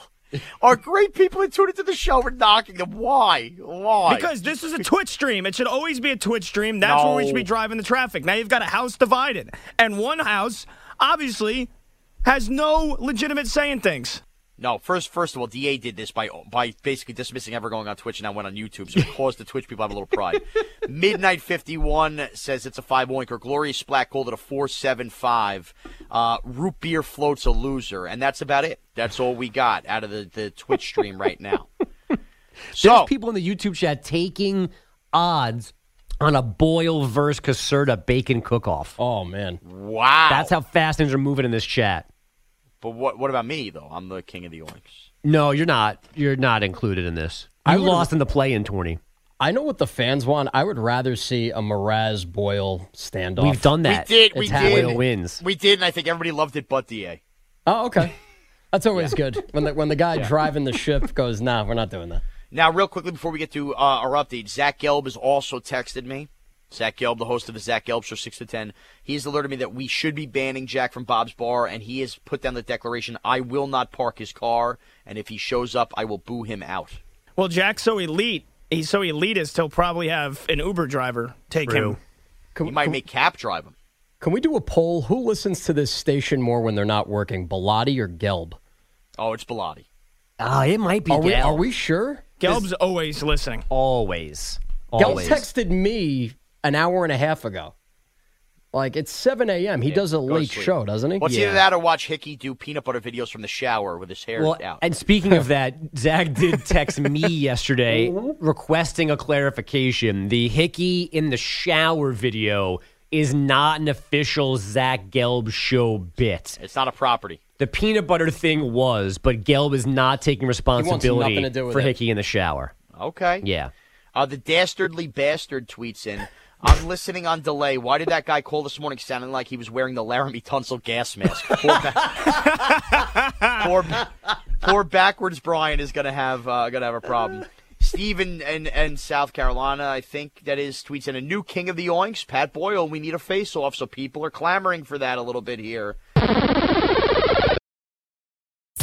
Our great people that tune into the show, we're knocking them. Why? Why? Because this is a Twitch stream. It should always be a Twitch stream. That's no. where we should be driving the traffic. Now you've got a house divided. And one house, obviously, has no legitimate say in things. No, first first of all, D A did this by by basically dismissing ever going on Twitch and I went on YouTube, so it caused the Twitch people to have a little pride. Midnight fifty-one says it's a five-oinker. Glorious Splat called it a four seven five. Uh, root beer floats a loser, and that's about it. That's all we got out of the, the Twitch stream right now. So, there's people in the YouTube chat taking odds on a Boyle versus Caserta bacon cook-off. Oh, man. Wow. That's how fast things are moving in this chat. But what what about me, though? I'm the king of the oinks. No, you're not. You're not included in this. You I lost in the play-in tourney. I know what the fans want. I would rather see a Mraz Boyle standoff. We've done that. We did. It's we did. Boyle wins. We did, and I think everybody loved it but D A. Oh, okay. That's always yeah. good. When the, when the guy yeah. driving the ship goes, nah, we're not doing that. Now, real quickly, before we get to uh, our update, Zach Gelb has also texted me. Zach Gelb, the host of the Zach Gelb Show, six to ten. He's alerted me that we should be banning Jack from Bob's Bar, and he has put down the declaration, I will not park his car, and if he shows up, I will boo him out. Well, Jack's so elite. He's so elitist, he'll probably have an Uber driver take True. him. Can, he might can, make Cap drive him. Can we do a poll? Who listens to this station more when they're not working, Bellotti or Gelb? Oh, it's Bellotti. Ah, uh, it might be are Gelb. We, are we sure? Gelb's is, always listening. Always. always. Gelb texted me an hour and a half ago. Like, it's seven a.m. He yeah, does a late sleep. show, doesn't he? Well, it's yeah. either that or watch Hickey do peanut butter videos from the shower with his hair well, out. And speaking of that, Zach did text me yesterday requesting a clarification. The Hickey in the shower video is not an official Zach Gelb Show bit. It's not a property. The peanut butter thing was, but Gelb is not taking responsibility for it. Hickey in the shower. Okay. Yeah. Uh, the Dastardly Bastard tweets in, I'm listening on delay. Why did that guy call this morning sounding like he was wearing the Laramie Tunsil gas mask? Poor, ba- poor, poor backwards Brian is going to have uh, gonna have a problem. Steve in, in, in South Carolina, I think that is, tweets in a new king of the oinks, Pat Boyle. We need a face-off, so people are clamoring for that a little bit here.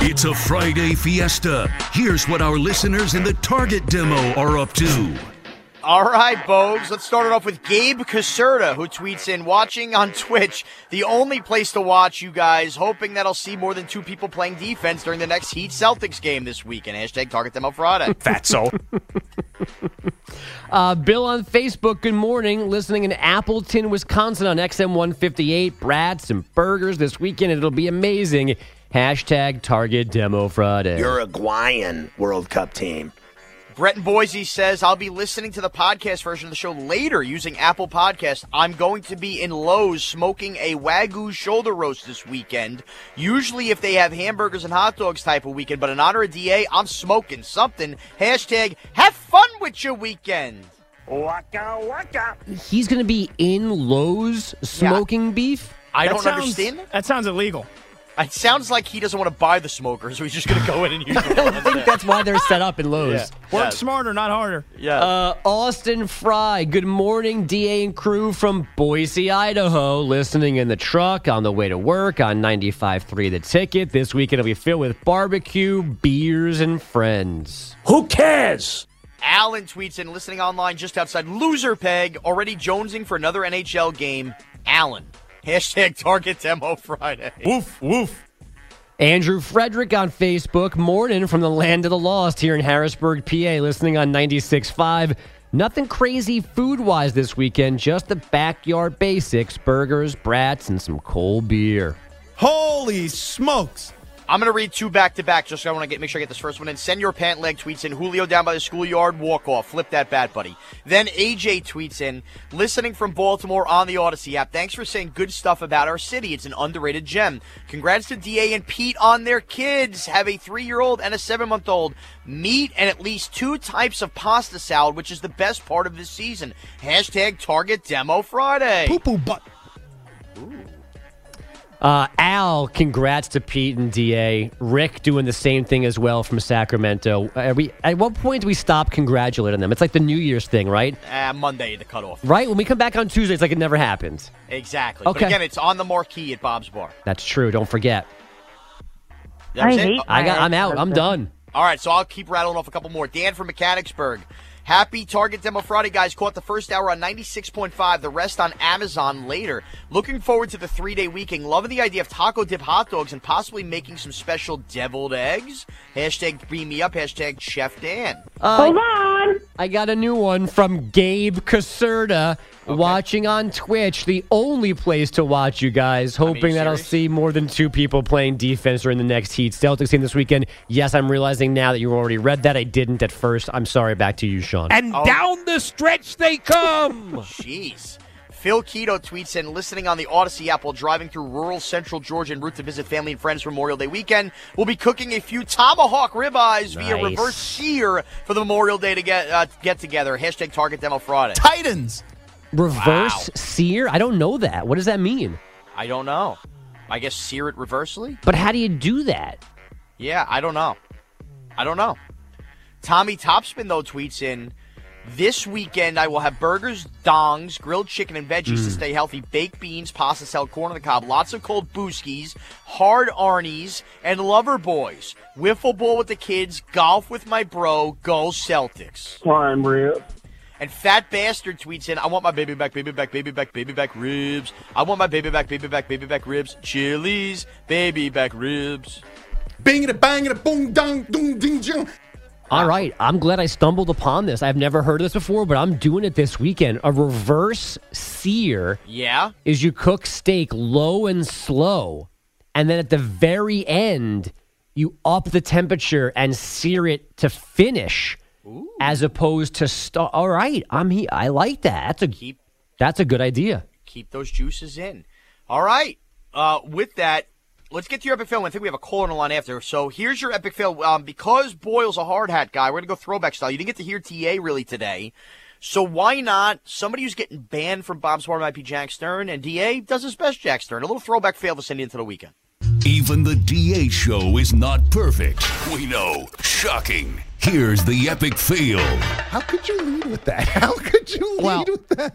It's a Friday fiesta. Here's what our listeners in the Target demo are up to. All right, Bogues. Let's start it off with Gabe Caserta, who tweets in, watching on Twitch, the only place to watch, you guys, hoping that I'll see more than two people playing defense during the next Heat Celtics game this weekend. Hashtag Target Demo Friday. Fatso. uh, Bill on Facebook, good morning. Listening in Appleton, Wisconsin on X M one fifty-eight. Brad, some burgers this weekend. It'll be amazing. Hashtag Target Demo Friday. Uruguayan World Cup team. Brett in Boise says, I'll be listening to the podcast version of the show later using Apple Podcasts. I'm going to be in Lowe's smoking a Wagyu shoulder roast this weekend. Usually if they have hamburgers and hot dogs type of weekend, but in honor of D A, I'm smoking something. Hashtag have fun with your weekend. Waka waka. He's going to be in Lowe's smoking yeah. beef? I that don't sounds, understand that. That sounds illegal. It sounds like he doesn't want to buy the smoker, so he's just going to go in and use it. I don't think there. That's why they're set up in Lowe's. Yeah. Work yeah. smarter, not harder. Yeah. Uh, Austin Fry, good morning, D A and crew from Boise, Idaho. Listening in the truck on the way to work on ninety-five point three The Ticket. This weekend will be filled with barbecue, beers, and friends. Who cares? Alan tweets in, listening online just outside Loser Peg, already jonesing for another N H L game. Alan. Hashtag Target Demo Friday. Woof, woof. Andrew Frederick on Facebook. Morning from the land of the lost here in Harrisburg, P A. Listening on ninety-six point five. Nothing crazy food-wise this weekend. Just the backyard basics. Burgers, brats, and some cold beer. Holy smokes. I'm going to read two back-to-back just so I want to get make sure I get this first one in. Send your pant leg tweets in. Julio down by the schoolyard. Walk off. Flip that bat, buddy. Then A J tweets in. Listening from Baltimore on the Odyssey app. Thanks for saying good stuff about our city. It's an underrated gem. Congrats to D A and Pete on their kids. Have a three-year-old and a seven-month-old. Meat and at least two types of pasta salad, which is the best part of this season. Hashtag Target Demo Friday. Poo-poo butt. Ooh. Uh, Al, congrats to Pete and D A. Rick doing the same thing as well from Sacramento. Are we, at what point do we stop congratulating them? It's like the New Year's thing, right? Uh, Monday, the cutoff. Right? When we come back on Tuesday, it's like it never happened. Exactly. Okay. But again, it's on the marquee at Bob's Bar. That's true. Don't forget. I hate I got, I'm out. I'm done. All right, so I'll keep rattling off a couple more. Dan from Mechanicsburg. Happy Target Demo Friday, guys. Caught the first hour on ninety-six point five, the rest on Amazon later. Looking forward to the three-day weekend. Loving the idea of taco dip hot dogs and possibly making some special deviled eggs. Hashtag beam me up. Hashtag Chef Dan. Uh, Hold on. I got a new one from Gabe Caserta, okay. Watching on Twitch, the only place to watch you guys. Hoping I mean, that serious? I'll see more than two people playing defense during the next Heat Celtics team this weekend. Yes, I'm realizing now that you already read that. I didn't at first. I'm sorry. Back to you, Sean. And oh. Down the stretch they come. Jeez. Phil Keto tweets in, listening on the Odyssey app while driving through rural central Georgia en route to visit family and friends for Memorial Day weekend. We'll be cooking a few tomahawk ribeyes nice. via reverse sear for the Memorial Day to get, uh, get together. Hashtag Target Demo Friday. Titans. Reverse wow. sear? I don't know that. What does that mean? I don't know. I guess sear it reversely. But how do you do that? Yeah, I don't know. I don't know. Tommy Topspin, though, tweets in, this weekend I will have burgers, dongs, grilled chicken and veggies mm. to stay healthy, baked beans, pasta salad, corn on the cob, lots of cold brewskis, hard Arnie's, and lover boys. Wiffle ball with the kids, golf with my bro, go Celtics. Prime rib. And Fat Bastard tweets in, I want my baby back, baby back, baby back, baby back ribs. I want my baby back, baby back, baby back ribs. Chili's, baby back ribs. Bang it, bang it, boom, dong, dong, ding, dong. All right, I'm glad I stumbled upon this. I've never heard of this before, but I'm doing it this weekend. A reverse sear yeah. is you cook steak low and slow, and then at the very end, you up the temperature and sear it to finish Ooh. as opposed to start. All right, I'm he- I like that. That's a, keep, that's a good idea. Keep those juices in. All right, uh, with that, let's get to your epic fail. I think we have a call on the line after. So here's your epic fail. Um, because Boyle's a hard hat guy, we're going to go throwback style. You didn't get to hear T A really today. So why not somebody who's getting banned from Bob's Bar might be Jack Stern, and D A does his best Jack Stern. A little throwback fail to send you into the weekend. Even the D A show is not perfect. We know. Shocking. Here's the epic fail. How could you lead with that? How could you lead well, with that?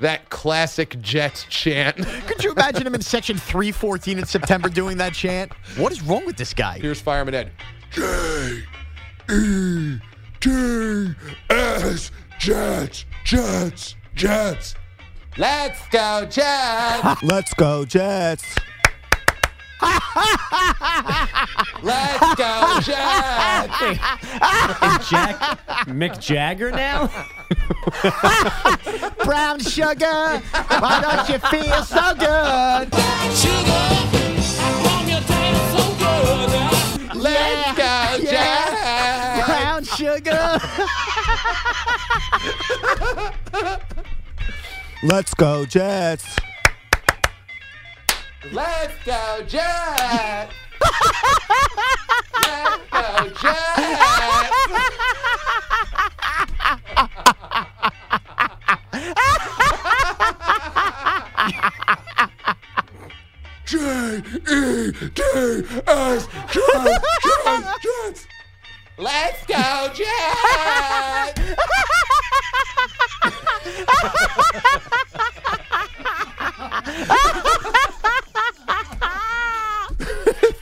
That classic Jets chant. Could you imagine him in section three fourteen in September doing that chant? What is wrong with this guy? Here's Fireman Ed. J E T S, Jets, Jets, Jets. Let's go, Jets. Let's go, Jets. Let's go, Jets. Is Jack Mick Jagger now? Brown sugar, why don't you feel so good? Brown sugar, from your tail so good. Let's yeah, go, yeah. Jack. Brown sugar. Let's go, Jets. Let's go, Jets. Let's go, Jets. J E T S, Jets, Jets, Jets. Let's go, Jets.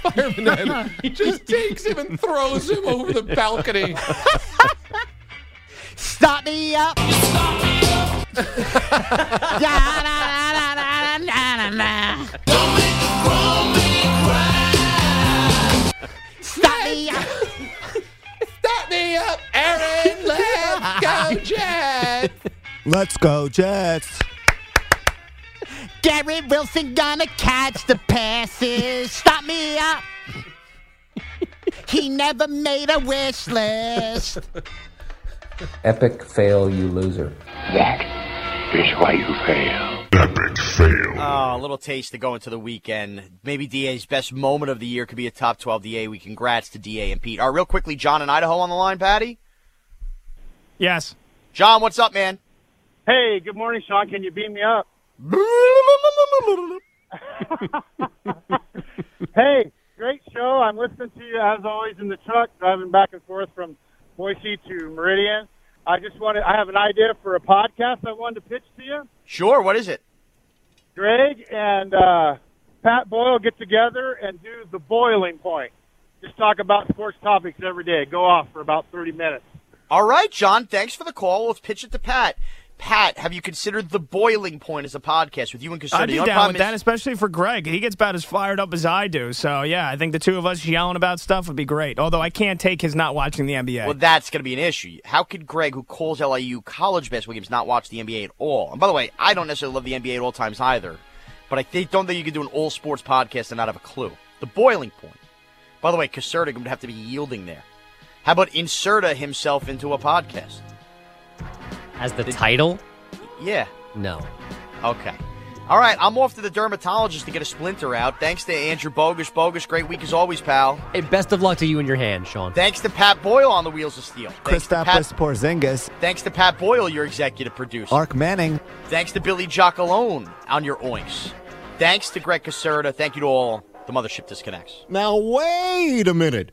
Fireman Ed just takes him and throws him over the balcony. Stop me up. Stop me up. da, da, da, da. Nah, nah. Don't make me cry, make me cry. Stop me up. Stop me up, Aaron. Let's go, Jets. Let's go, Jets. Garrett Wilson gonna catch the passes. Stop me up. He never made a wish list. Epic fail, you loser. That is why you fail. Epic fail. Oh, a little taste to go into the weekend. Maybe D A's best moment of the year could be a top twelve D A. We congrats to D A and Pete. All right, real quickly, John in Idaho on the line, Patty? Yes. John, what's up, man? Hey, good morning, Sean. Can you beam me up? Hey, great show. I'm listening to you, as always, in the truck, driving back and forth from Boise to Meridian. I just wanted, I have an idea for a podcast I wanted to pitch to you. Sure. What is it? Gregg and uh, Pat Boyle get together and do The Boiling Point. Just talk about sports topics every day. Go off for about thirty minutes. All right, John. Thanks for the call. Let's pitch it to Pat. Pat, have you considered The Boiling Point as a podcast with you and Caserta? I'd be down with that, especially for Gregg. He gets about as fired up as I do. So, yeah, I think the two of us yelling about stuff would be great. Although I can't take his not watching the N B A. Well, that's going to be an issue. How could Gregg, who calls L I U college basketball games, not watch the N B A at all? And by the way, I don't necessarily love the N B A at all times either. But I th- don't think you can do an all-sports podcast and not have a clue. The Boiling Point. By the way, Caserta would have to be yielding there. How about Inserta himself into a podcast? As the Did title? Yeah. No. Okay. All right, I'm off to the dermatologist to get a splinter out. Thanks to Andrew Bogish. Bogish, great week as always, pal. Hey, best of luck to you and your hand, Sean. Thanks to Pat Boyle on the Wheels of Steel. Kristaps Porzingis. Thanks to Pat Boyle, your executive producer. Ark Manning. Thanks to Billy Giacalone on your oinks. Thanks to Gregg Caserta. Thank you to all. The mothership disconnects. Now, wait a minute.